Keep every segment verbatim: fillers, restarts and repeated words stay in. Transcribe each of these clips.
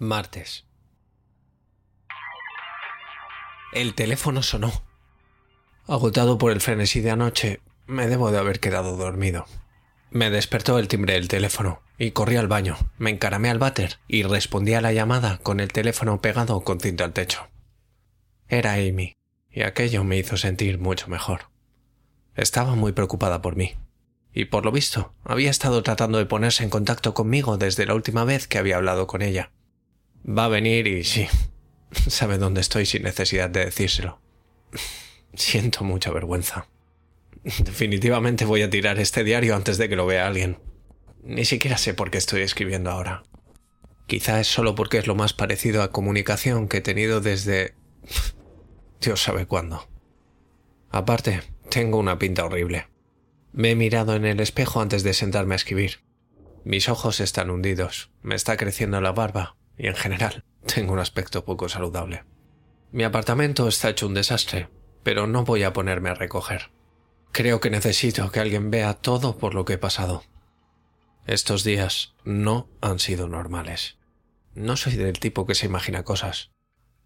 Martes. El teléfono sonó. Agotado por el frenesí de anoche, me debo de haber quedado dormido. Me despertó el timbre del teléfono y corrí al baño, me encaramé al váter y respondí a la llamada con el teléfono pegado con cinta al techo. Era Amy, y aquello me hizo sentir mucho mejor. Estaba muy preocupada por mí, y por lo visto había estado tratando de ponerse en contacto conmigo desde la última vez que había hablado con ella. Va a venir y sí, sabe dónde estoy sin necesidad de decírselo. Siento mucha vergüenza. Definitivamente voy a tirar este diario antes de que lo vea alguien. Ni siquiera sé por qué estoy escribiendo ahora. Quizá es solo porque es lo más parecido a comunicación que he tenido desde... Dios sabe cuándo. Aparte, tengo una pinta horrible. Me he mirado en el espejo antes de sentarme a escribir. Mis ojos están hundidos, me está creciendo la barba. Y en general, tengo un aspecto poco saludable. Mi apartamento está hecho un desastre, pero no voy a ponerme a recoger. Creo que necesito que alguien vea todo por lo que he pasado. Estos días no han sido normales. No soy del tipo que se imagina cosas.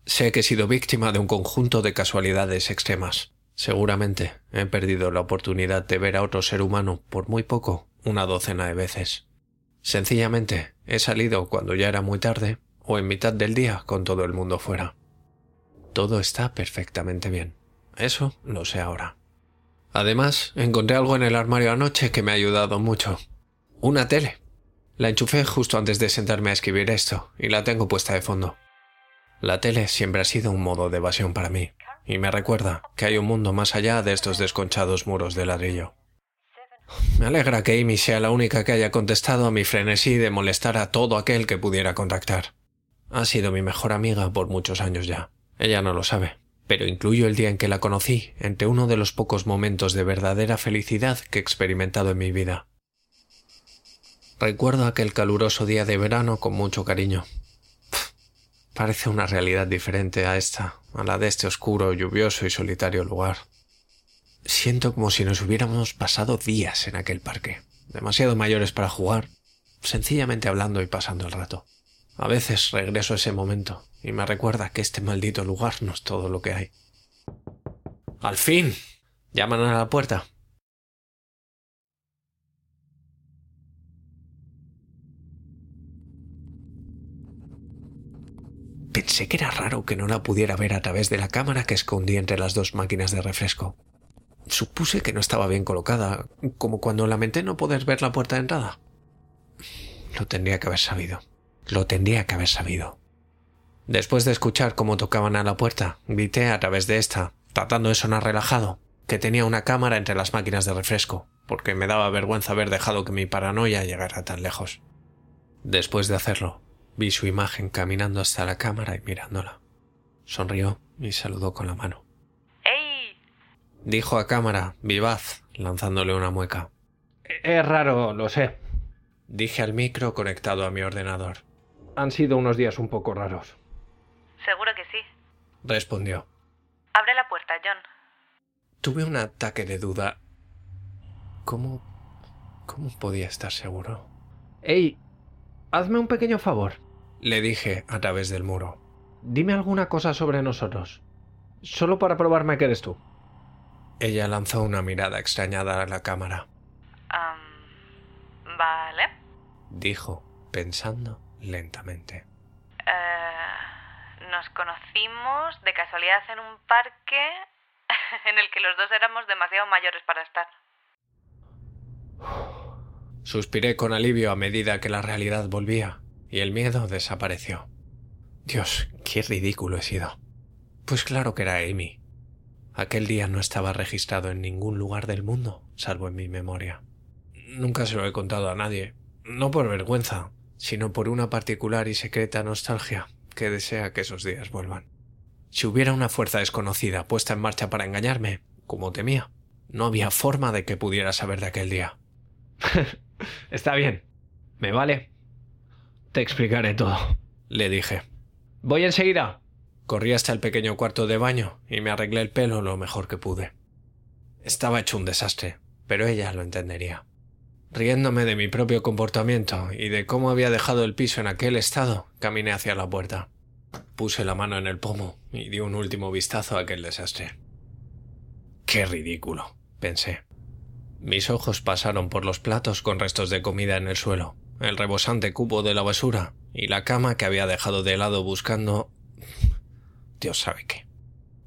Sé que he sido víctima de un conjunto de casualidades extremas. Seguramente he perdido la oportunidad de ver a otro ser humano por muy poco una docena de veces. Sencillamente, he salido cuando ya era muy tarde o en mitad del día con todo el mundo fuera. Todo está perfectamente bien. Eso lo sé ahora. Además, encontré algo en el armario anoche que me ha ayudado mucho. Una tele. La enchufé justo antes de sentarme a escribir esto y la tengo puesta de fondo. La tele siempre ha sido un modo de evasión para mí y me recuerda que hay un mundo más allá de estos desconchados muros de ladrillo. Me alegra que Amy sea la única que haya contestado a mi frenesí de molestar a todo aquel que pudiera contactar. Ha sido mi mejor amiga por muchos años ya. Ella no lo sabe, pero incluyo el día en que la conocí entre uno de los pocos momentos de verdadera felicidad que he experimentado en mi vida. Recuerdo aquel caluroso día de verano con mucho cariño. Parece una realidad diferente a esta, a la de este oscuro, lluvioso y solitario lugar. Siento como si nos hubiéramos pasado días en aquel parque, demasiado mayores para jugar, sencillamente hablando y pasando el rato. A veces regreso a ese momento y me recuerda que este maldito lugar no es todo lo que hay. ¡Al fin! Llaman a la puerta. Pensé que era raro que no la pudiera ver a través de la cámara que escondí entre las dos máquinas de refresco. Supuse que no estaba bien colocada, como cuando lamenté no poder ver la puerta de entrada. Lo tendría que haber sabido. Lo tendría que haber sabido. Después de escuchar cómo tocaban a la puerta, grité a través de esta, tratando de sonar relajado, que tenía una cámara entre las máquinas de refresco, porque me daba vergüenza haber dejado que mi paranoia llegara tan lejos. Después de hacerlo, vi su imagen caminando hasta la cámara y mirándola. Sonrió y saludó con la mano. Dijo a cámara, vivaz, lanzándole una mueca. Es raro, lo sé. Dije al micro conectado a mi ordenador. Han sido unos días un poco raros. Seguro que sí. Respondió. Abre la puerta, John. Tuve un ataque de duda. ¿Cómo... cómo podía estar seguro? Ey, hazme un pequeño favor. Le dije a través del muro. Dime alguna cosa sobre nosotros. Solo para probarme que eres tú. Ella lanzó una mirada extrañada a la cámara. Um, vale. Dijo, pensando lentamente. Uh, nos conocimos de casualidad en un parque en el que los dos éramos demasiado mayores para estar. Suspiré con alivio a medida que la realidad volvía y el miedo desapareció. Dios, qué ridículo he sido. Pues claro que era Amy. Aquel día no estaba registrado en ningún lugar del mundo, salvo en mi memoria. Nunca se lo he contado a nadie, no por vergüenza, sino por una particular y secreta nostalgia que desea que esos días vuelvan. Si hubiera una fuerza desconocida puesta en marcha para engañarme, como temía, no había forma de que pudiera saber de aquel día. Está bien, ¿me vale? Te explicaré todo, le dije. Voy enseguida. Corrí hasta el pequeño cuarto de baño y me arreglé el pelo lo mejor que pude. Estaba hecho un desastre, pero ella lo entendería. Riéndome de mi propio comportamiento y de cómo había dejado el piso en aquel estado, caminé hacia la puerta. Puse la mano en el pomo y di un último vistazo a aquel desastre. ¡Qué ridículo!, pensé. Mis ojos pasaron por los platos con restos de comida en el suelo, el rebosante cubo de la basura y la cama que había dejado de lado buscando... Dios sabe qué.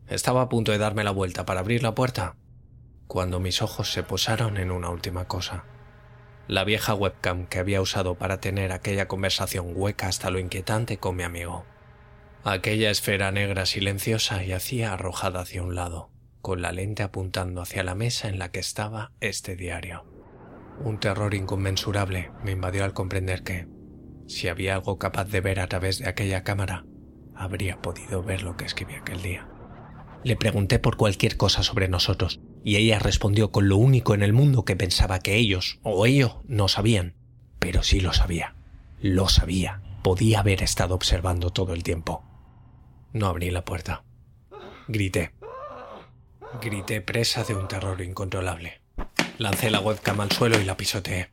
Estaba a punto de darme la vuelta para abrir la puerta cuando mis ojos se posaron en una última cosa. La vieja webcam que había usado para tener aquella conversación hueca hasta lo inquietante con mi amigo. Aquella esfera negra silenciosa yacía arrojada hacia un lado, con la lente apuntando hacia la mesa en la que estaba este diario. Un terror inconmensurable me invadió al comprender que, si había algo capaz de ver a través de aquella cámara, habría podido ver lo que escribí aquel día. Le pregunté por cualquier cosa sobre nosotros, y ella respondió con lo único en el mundo que pensaba que ellos, o ello, no sabían. Pero sí lo sabía. Lo sabía. Podía haber estado observando todo el tiempo. No abrí la puerta. Grité. Grité presa de un terror incontrolable. Lancé la webcam al suelo y la pisoteé.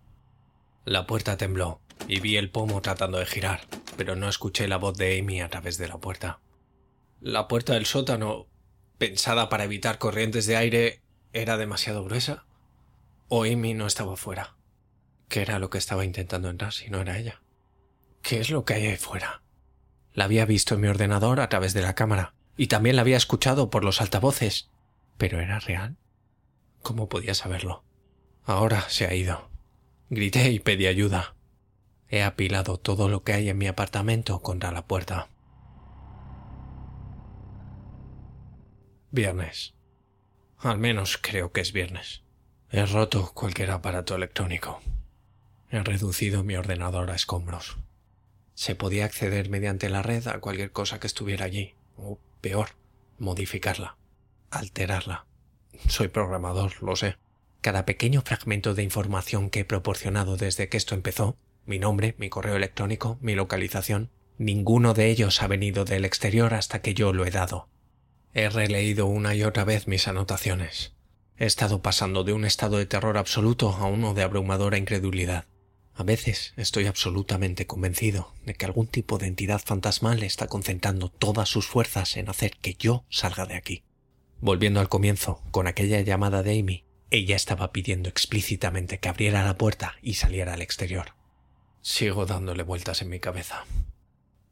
La puerta tembló, y vi el pomo tratando de girar, pero no escuché la voz de Amy a través de la puerta. La puerta del sótano, pensada para evitar corrientes de aire, ¿era demasiado gruesa? ¿O Amy no estaba fuera? ¿Qué era lo que estaba intentando entrar si no era ella? ¿Qué es lo que hay ahí fuera? La había visto en mi ordenador a través de la cámara, y también la había escuchado por los altavoces. ¿Pero era real? ¿Cómo podía saberlo? Ahora se ha ido. Grité y pedí ayuda. He apilado todo lo que hay en mi apartamento contra la puerta. Viernes. Al menos creo que es viernes. He roto cualquier aparato electrónico. He reducido mi ordenador a escombros. Se podía acceder mediante la red a cualquier cosa que estuviera allí, o peor, modificarla, alterarla. Soy programador, lo sé. Cada pequeño fragmento de información que he proporcionado desde que esto empezó, mi nombre, mi correo electrónico, mi localización, ninguno de ellos ha venido del exterior hasta que yo lo he dado. He releído una y otra vez mis anotaciones. He estado pasando de un estado de terror absoluto a uno de abrumadora incredulidad. A veces estoy absolutamente convencido de que algún tipo de entidad fantasmal está concentrando todas sus fuerzas en hacer que yo salga de aquí. Volviendo al comienzo, con aquella llamada de Amy, ella estaba pidiendo explícitamente que abriera la puerta y saliera al exterior. Sigo dándole vueltas en mi cabeza.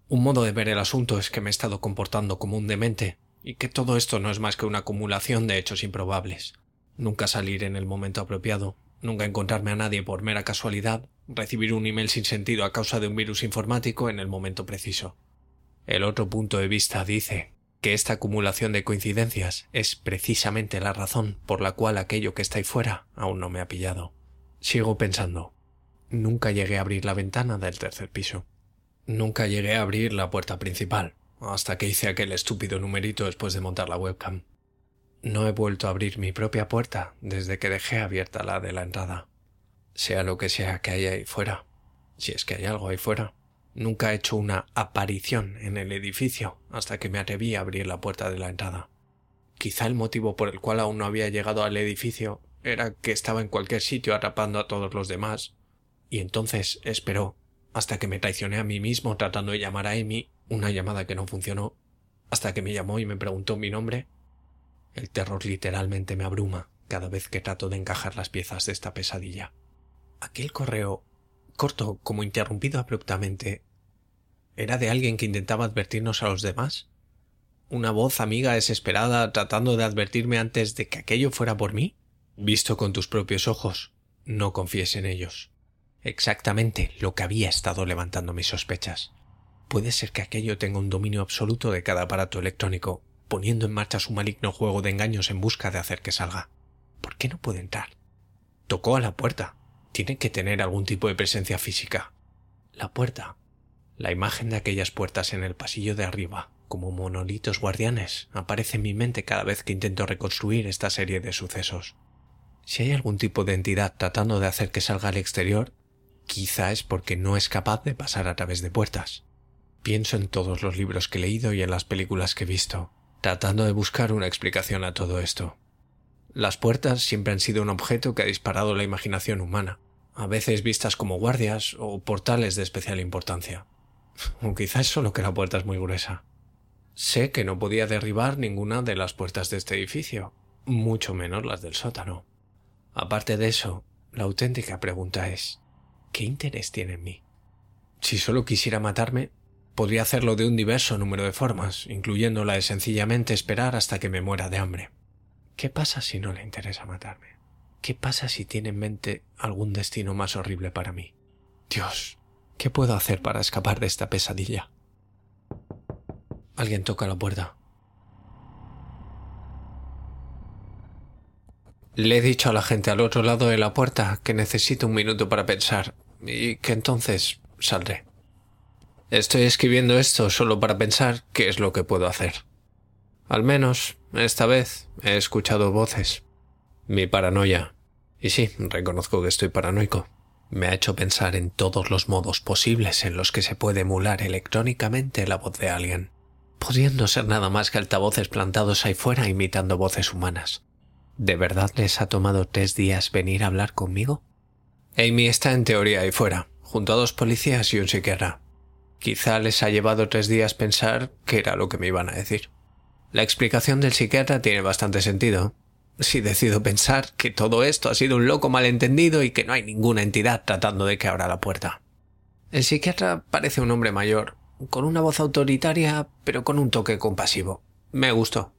Un modo de ver el asunto es que me he estado comportando como un demente y que todo esto no es más que una acumulación de hechos improbables. Nunca salir en el momento apropiado, nunca encontrarme a nadie por mera casualidad, recibir un email sin sentido a causa de un virus informático en el momento preciso. El otro punto de vista dice que esta acumulación de coincidencias es precisamente la razón por la cual aquello que está ahí fuera aún no me ha pillado. Sigo pensando. Nunca llegué a abrir la ventana del tercer piso. Nunca llegué a abrir la puerta principal, hasta que hice aquel estúpido numerito después de montar la webcam. No he vuelto a abrir mi propia puerta desde que dejé abierta la de la entrada. Sea lo que sea que haya ahí fuera, si es que hay algo ahí fuera, nunca he hecho una aparición en el edificio hasta que me atreví a abrir la puerta de la entrada. Quizá el motivo por el cual aún no había llegado al edificio era que estaba en cualquier sitio atrapando a todos los demás. Y entonces esperó, hasta que me traicioné a mí mismo tratando de llamar a Amy, una llamada que no funcionó, hasta que me llamó y me preguntó mi nombre. El terror literalmente me abruma cada vez que trato de encajar las piezas de esta pesadilla. Aquel correo, corto como interrumpido abruptamente, ¿Era de alguien que intentaba advertirnos a los demás? ¿Una voz amiga desesperada tratando de advertirme antes de que aquello fuera por mí? Visto con tus propios ojos, no confíes en ellos. Exactamente lo que había estado levantando mis sospechas. Puede ser que aquello tenga un dominio absoluto de cada aparato electrónico, poniendo en marcha su maligno juego de engaños en busca de hacer que salga. ¿Por qué no puede entrar? Tocó a la puerta. Tiene que tener algún tipo de presencia física. La puerta. La imagen de aquellas puertas en el pasillo de arriba, como monolitos guardianes, aparece en mi mente cada vez que intento reconstruir esta serie de sucesos. Si hay algún tipo de entidad tratando de hacer que salga al exterior, quizá es porque no es capaz de pasar a través de puertas. Pienso en todos los libros que he leído y en las películas que he visto, tratando de buscar una explicación a todo esto. Las puertas siempre han sido un objeto que ha disparado la imaginación humana, a veces vistas como guardias o portales de especial importancia. O quizás solo que la puerta es muy gruesa. Sé que no podía derribar ninguna de las puertas de este edificio, mucho menos las del sótano. Aparte de eso, la auténtica pregunta es... ¿Qué interés tiene en mí? Si solo quisiera matarme, podría hacerlo de un diverso número de formas, incluyendo la de sencillamente esperar hasta que me muera de hambre. ¿Qué pasa si no le interesa matarme? ¿Qué pasa si tiene en mente algún destino más horrible para mí? Dios, ¿qué puedo hacer para escapar de esta pesadilla? Alguien toca la puerta. Le he dicho a la gente al otro lado de la puerta que necesito un minuto para pensar y que entonces saldré. Estoy escribiendo esto solo para pensar qué es lo que puedo hacer. Al menos, esta vez, he escuchado voces. Mi paranoia, y sí, reconozco que estoy paranoico, me ha hecho pensar en todos los modos posibles en los que se puede emular electrónicamente la voz de alguien, pudiendo ser nada más que altavoces plantados ahí fuera imitando voces humanas. ¿De verdad les ha tomado tres días venir a hablar conmigo? Amy está en teoría ahí fuera, junto a dos policías y un psiquiatra. Quizá les ha llevado tres días pensar qué era lo que me iban a decir. La explicación del psiquiatra tiene bastante sentido. Si decido pensar que todo esto ha sido un loco malentendido y que no hay ninguna entidad tratando de que abra la puerta. El psiquiatra parece un hombre mayor, con una voz autoritaria, pero con un toque compasivo. Me gustó.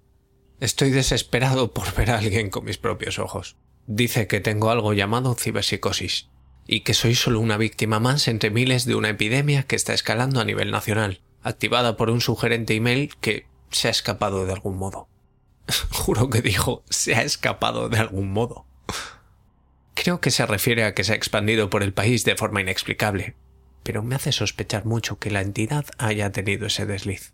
Estoy desesperado por ver a alguien con mis propios ojos. Dice que tengo algo llamado ciberpsicosis y que soy solo una víctima más entre miles de una epidemia que está escalando a nivel nacional, activada por un sugerente email que se ha escapado de algún modo. Juro que dijo, se ha escapado de algún modo. Creo que se refiere a que se ha expandido por el país de forma inexplicable, pero me hace sospechar mucho que la entidad haya tenido ese desliz.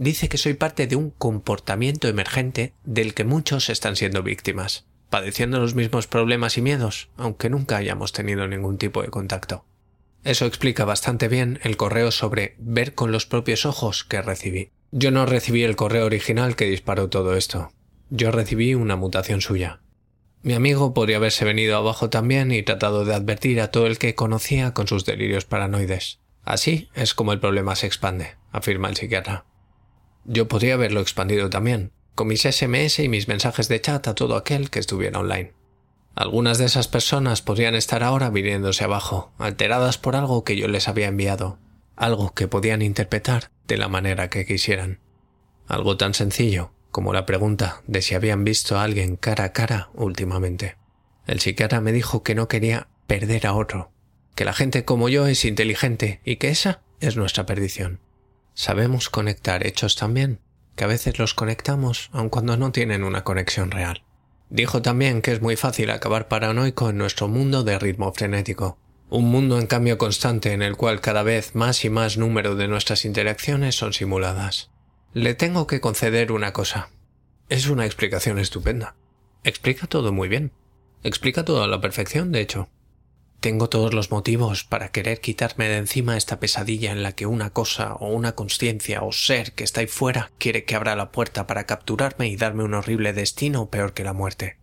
Dice que soy parte de un comportamiento emergente del que muchos están siendo víctimas, padeciendo los mismos problemas y miedos, aunque nunca hayamos tenido ningún tipo de contacto. Eso explica bastante bien el correo sobre ver con los propios ojos que recibí. Yo no recibí el correo original que disparó todo esto. Yo recibí una mutación suya. Mi amigo podría haberse venido abajo también y tratado de advertir a todo el que conocía con sus delirios paranoides. Así es como el problema se expande, afirma el psiquiatra. Yo podría haberlo expandido también, con mis ese eme ese y mis mensajes de chat a todo aquel que estuviera online. Algunas de esas personas podrían estar ahora viniéndose abajo, alteradas por algo que yo les había enviado, algo que podían interpretar de la manera que quisieran. Algo tan sencillo como la pregunta de si habían visto a alguien cara a cara últimamente. El psiquiatra me dijo que no quería perder a otro, que la gente como yo es inteligente y que esa es nuestra perdición. Sabemos conectar hechos también, que a veces los conectamos aun cuando no tienen una conexión real. Dijo también que es muy fácil acabar paranoico en nuestro mundo de ritmo frenético, un mundo en cambio constante en el cual cada vez más y más número de nuestras interacciones son simuladas. Le tengo que conceder una cosa. Es una explicación estupenda. Explica todo muy bien. Explica todo a la perfección, de hecho. Tengo todos los motivos para querer quitarme de encima esta pesadilla en la que una cosa o una conciencia o ser que está ahí fuera quiere que abra la puerta para capturarme y darme un horrible destino peor que la muerte.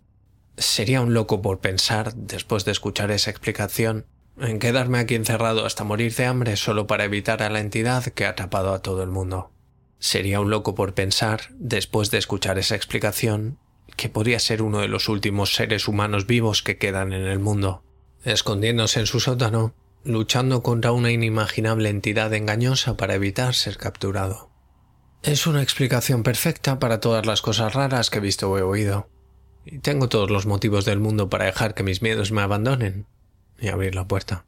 Sería un loco por pensar, después de escuchar esa explicación, en quedarme aquí encerrado hasta morir de hambre solo para evitar a la entidad que ha atrapado a todo el mundo. Sería un loco por pensar, después de escuchar esa explicación, que podría ser uno de los últimos seres humanos vivos que quedan en el mundo, escondiéndose en su sótano, luchando contra una inimaginable entidad engañosa para evitar ser capturado. Es una explicación perfecta para todas las cosas raras que he visto o he oído. Y tengo todos los motivos del mundo para dejar que mis miedos me abandonen y abrir la puerta.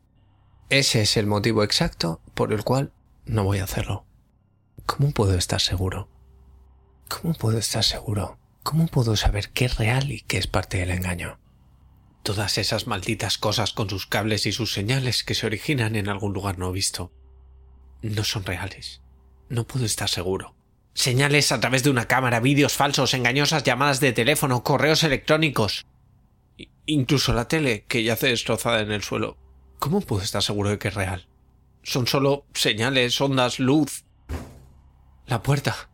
Ese es el motivo exacto por el cual no voy a hacerlo. ¿Cómo puedo estar seguro? ¿Cómo puedo estar seguro? ¿Cómo puedo saber qué es real y qué es parte del engaño? Todas esas malditas cosas con sus cables y sus señales que se originan en algún lugar no visto. No son reales. No puedo estar seguro. Señales a través de una cámara, vídeos falsos, engañosas llamadas de teléfono, correos electrónicos. Incluso la tele, que yace destrozada en el suelo. ¿Cómo puedo estar seguro de que es real? Son solo señales, ondas, luz. La puerta.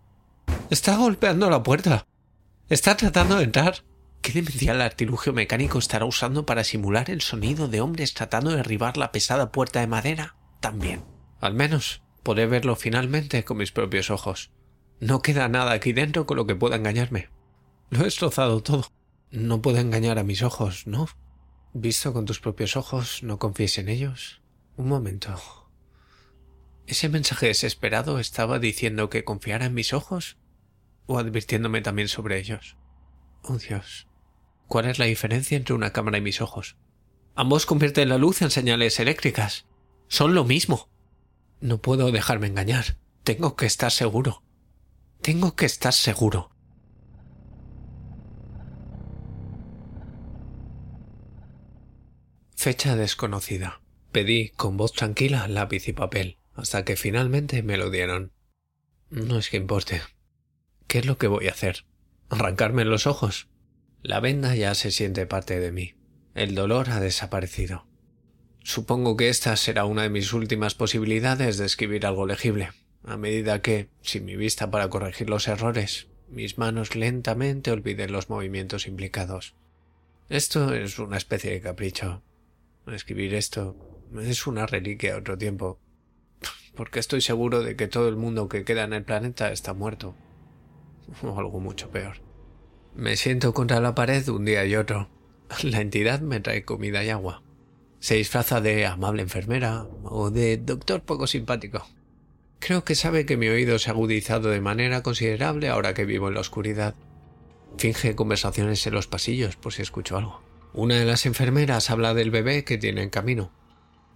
Está golpeando la puerta. Está tratando de entrar. ¿Qué demencial artilugio mecánico estará usando para simular el sonido de hombres tratando de derribar la pesada puerta de madera? También. Al menos podré verlo finalmente con mis propios ojos. No queda nada aquí dentro con lo que pueda engañarme. Lo he destrozado todo. No puedo engañar a mis ojos, ¿no? Visto con tus propios ojos, no confíes en ellos. Un momento. ¿Ese mensaje desesperado estaba diciendo que confiara en mis ojos? ¿O advirtiéndome también sobre ellos? Oh Dios. ¿Cuál es la diferencia entre una cámara y mis ojos? Ambos convierten la luz en señales eléctricas. Son lo mismo. No puedo dejarme engañar. Tengo que estar seguro. Tengo que estar seguro. Fecha desconocida. Pedí con voz tranquila lápiz y papel, hasta que finalmente me lo dieron. No es que importe. ¿Qué es lo que voy a hacer? ¿Arrancarme los ojos? La venda ya se siente parte de mí. El dolor ha desaparecido. Supongo que esta será una de mis últimas posibilidades de escribir algo legible. A medida que, sin mi vista para corregir los errores, mis manos lentamente olviden los movimientos implicados. Esto es una especie de capricho. Escribir esto es una reliquia de otro tiempo, porque estoy seguro de que todo el mundo que queda en el planeta está muerto, o algo mucho peor. Me siento contra la pared un día y otro. La entidad me trae comida y agua. Se disfraza de amable enfermera o de doctor poco simpático. Creo que sabe que mi oído se ha agudizado de manera considerable ahora que vivo en la oscuridad. Finge conversaciones en los pasillos por si escucho algo. Una de las enfermeras habla del bebé que tiene en camino.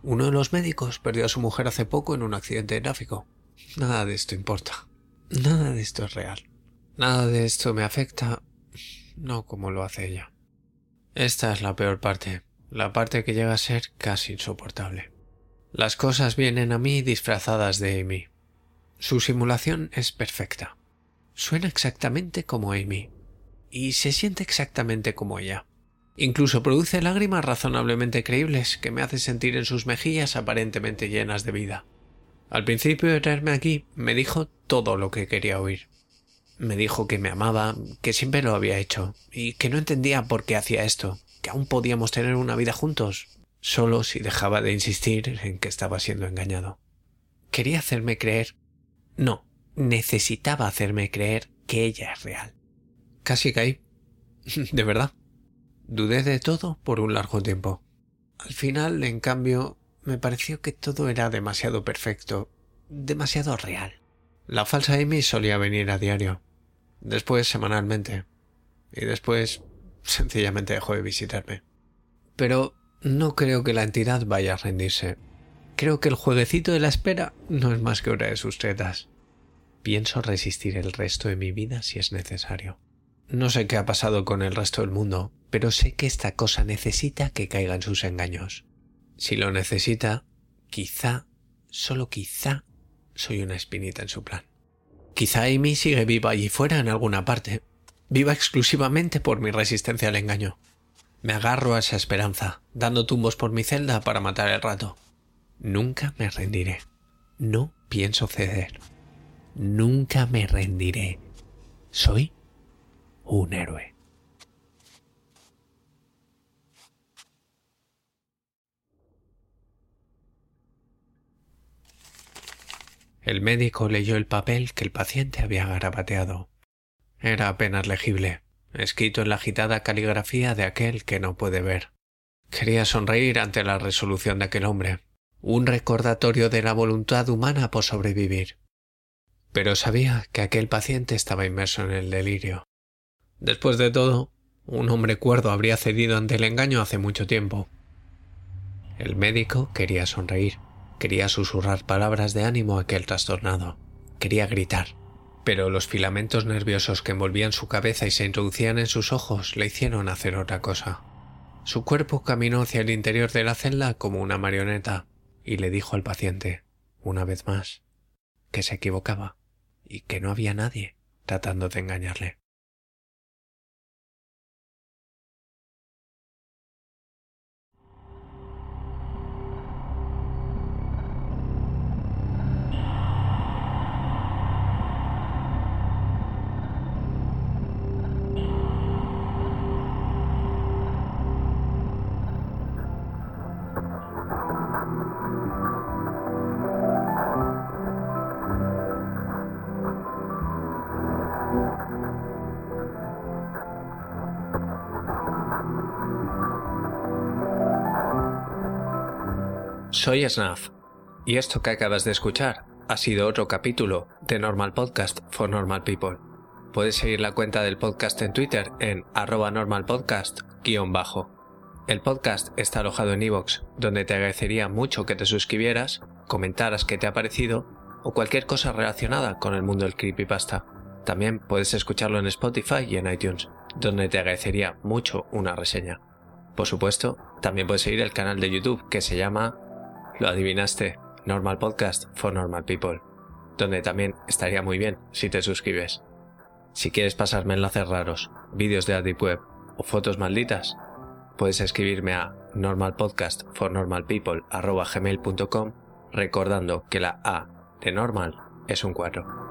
Uno de los médicos perdió a su mujer hace poco en un accidente de tráfico. Nada de esto importa. Nada de esto es real. Nada de esto me afecta, no como lo hace ella. Esta es la peor parte, la parte que llega a ser casi insoportable. Las cosas vienen a mí disfrazadas de Amy. Su simulación es perfecta. Suena exactamente como Amy. Y se siente exactamente como ella. Incluso produce lágrimas razonablemente creíbles que me hacen sentir en sus mejillas aparentemente llenas de vida. Al principio de traerme aquí, me dijo todo lo que quería oír. Me dijo que me amaba, que siempre lo había hecho, y que no entendía por qué hacía esto, que aún podíamos tener una vida juntos, solo si dejaba de insistir en que estaba siendo engañado. Quería hacerme creer... No, necesitaba hacerme creer que ella es real. Casi caí. De verdad. Dudé de todo por un largo tiempo. Al final, en cambio, me pareció que todo era demasiado perfecto, demasiado real. La falsa Amy solía venir a diario, después semanalmente, y después sencillamente dejó de visitarme. Pero no creo que la entidad vaya a rendirse. Creo que el jueguecito de la espera no es más que una de sus tretas. Pienso resistir el resto de mi vida si es necesario. No sé qué ha pasado con el resto del mundo, pero sé que esta cosa necesita que caiga en sus engaños. Si lo necesita, quizá, solo quizá, soy una espinita en su plan. Quizá Amy sigue viva allí fuera en alguna parte, viva exclusivamente por mi resistencia al engaño. Me agarro a esa esperanza, dando tumbos por mi celda para matar el rato. Nunca me rendiré. No pienso ceder. Nunca me rendiré. Soy un héroe. El médico leyó el papel que el paciente había garabateado. Era apenas legible, escrito en la agitada caligrafía de aquel que no puede ver. Quería sonreír ante la resolución de aquel hombre, un recordatorio de la voluntad humana por sobrevivir. Pero sabía que aquel paciente estaba inmerso en el delirio. Después de todo, un hombre cuerdo habría cedido ante el engaño hace mucho tiempo. El médico quería sonreír, quería susurrar palabras de ánimo a aquel trastornado, quería gritar, pero los filamentos nerviosos que envolvían su cabeza y se introducían en sus ojos le hicieron hacer otra cosa. Su cuerpo caminó hacia el interior de la celda como una marioneta y le dijo al paciente, una vez más, que se equivocaba y que no había nadie tratando de engañarle. Soy Snaf, y esto que acabas de escuchar ha sido otro capítulo de Normal Podcast for Normal People. Puedes seguir la cuenta del podcast en Twitter en arroba normalpodcast-bajo. El podcast está alojado en iVoox, donde te agradecería mucho que te suscribieras, comentaras qué te ha parecido o cualquier cosa relacionada con el mundo del creepypasta. También puedes escucharlo en Spotify y en iTunes, donde te agradecería mucho una reseña. Por supuesto, también puedes seguir el canal de YouTube que se llama... Lo adivinaste, Normal Podcast for Normal People, donde también estaría muy bien si te suscribes. Si quieres pasarme enlaces raros, vídeos de la Deep Web o fotos malditas, puedes escribirme a normalpodcastfornormalpeople arroba gmail punto com recordando que la A de normal es un cuatro.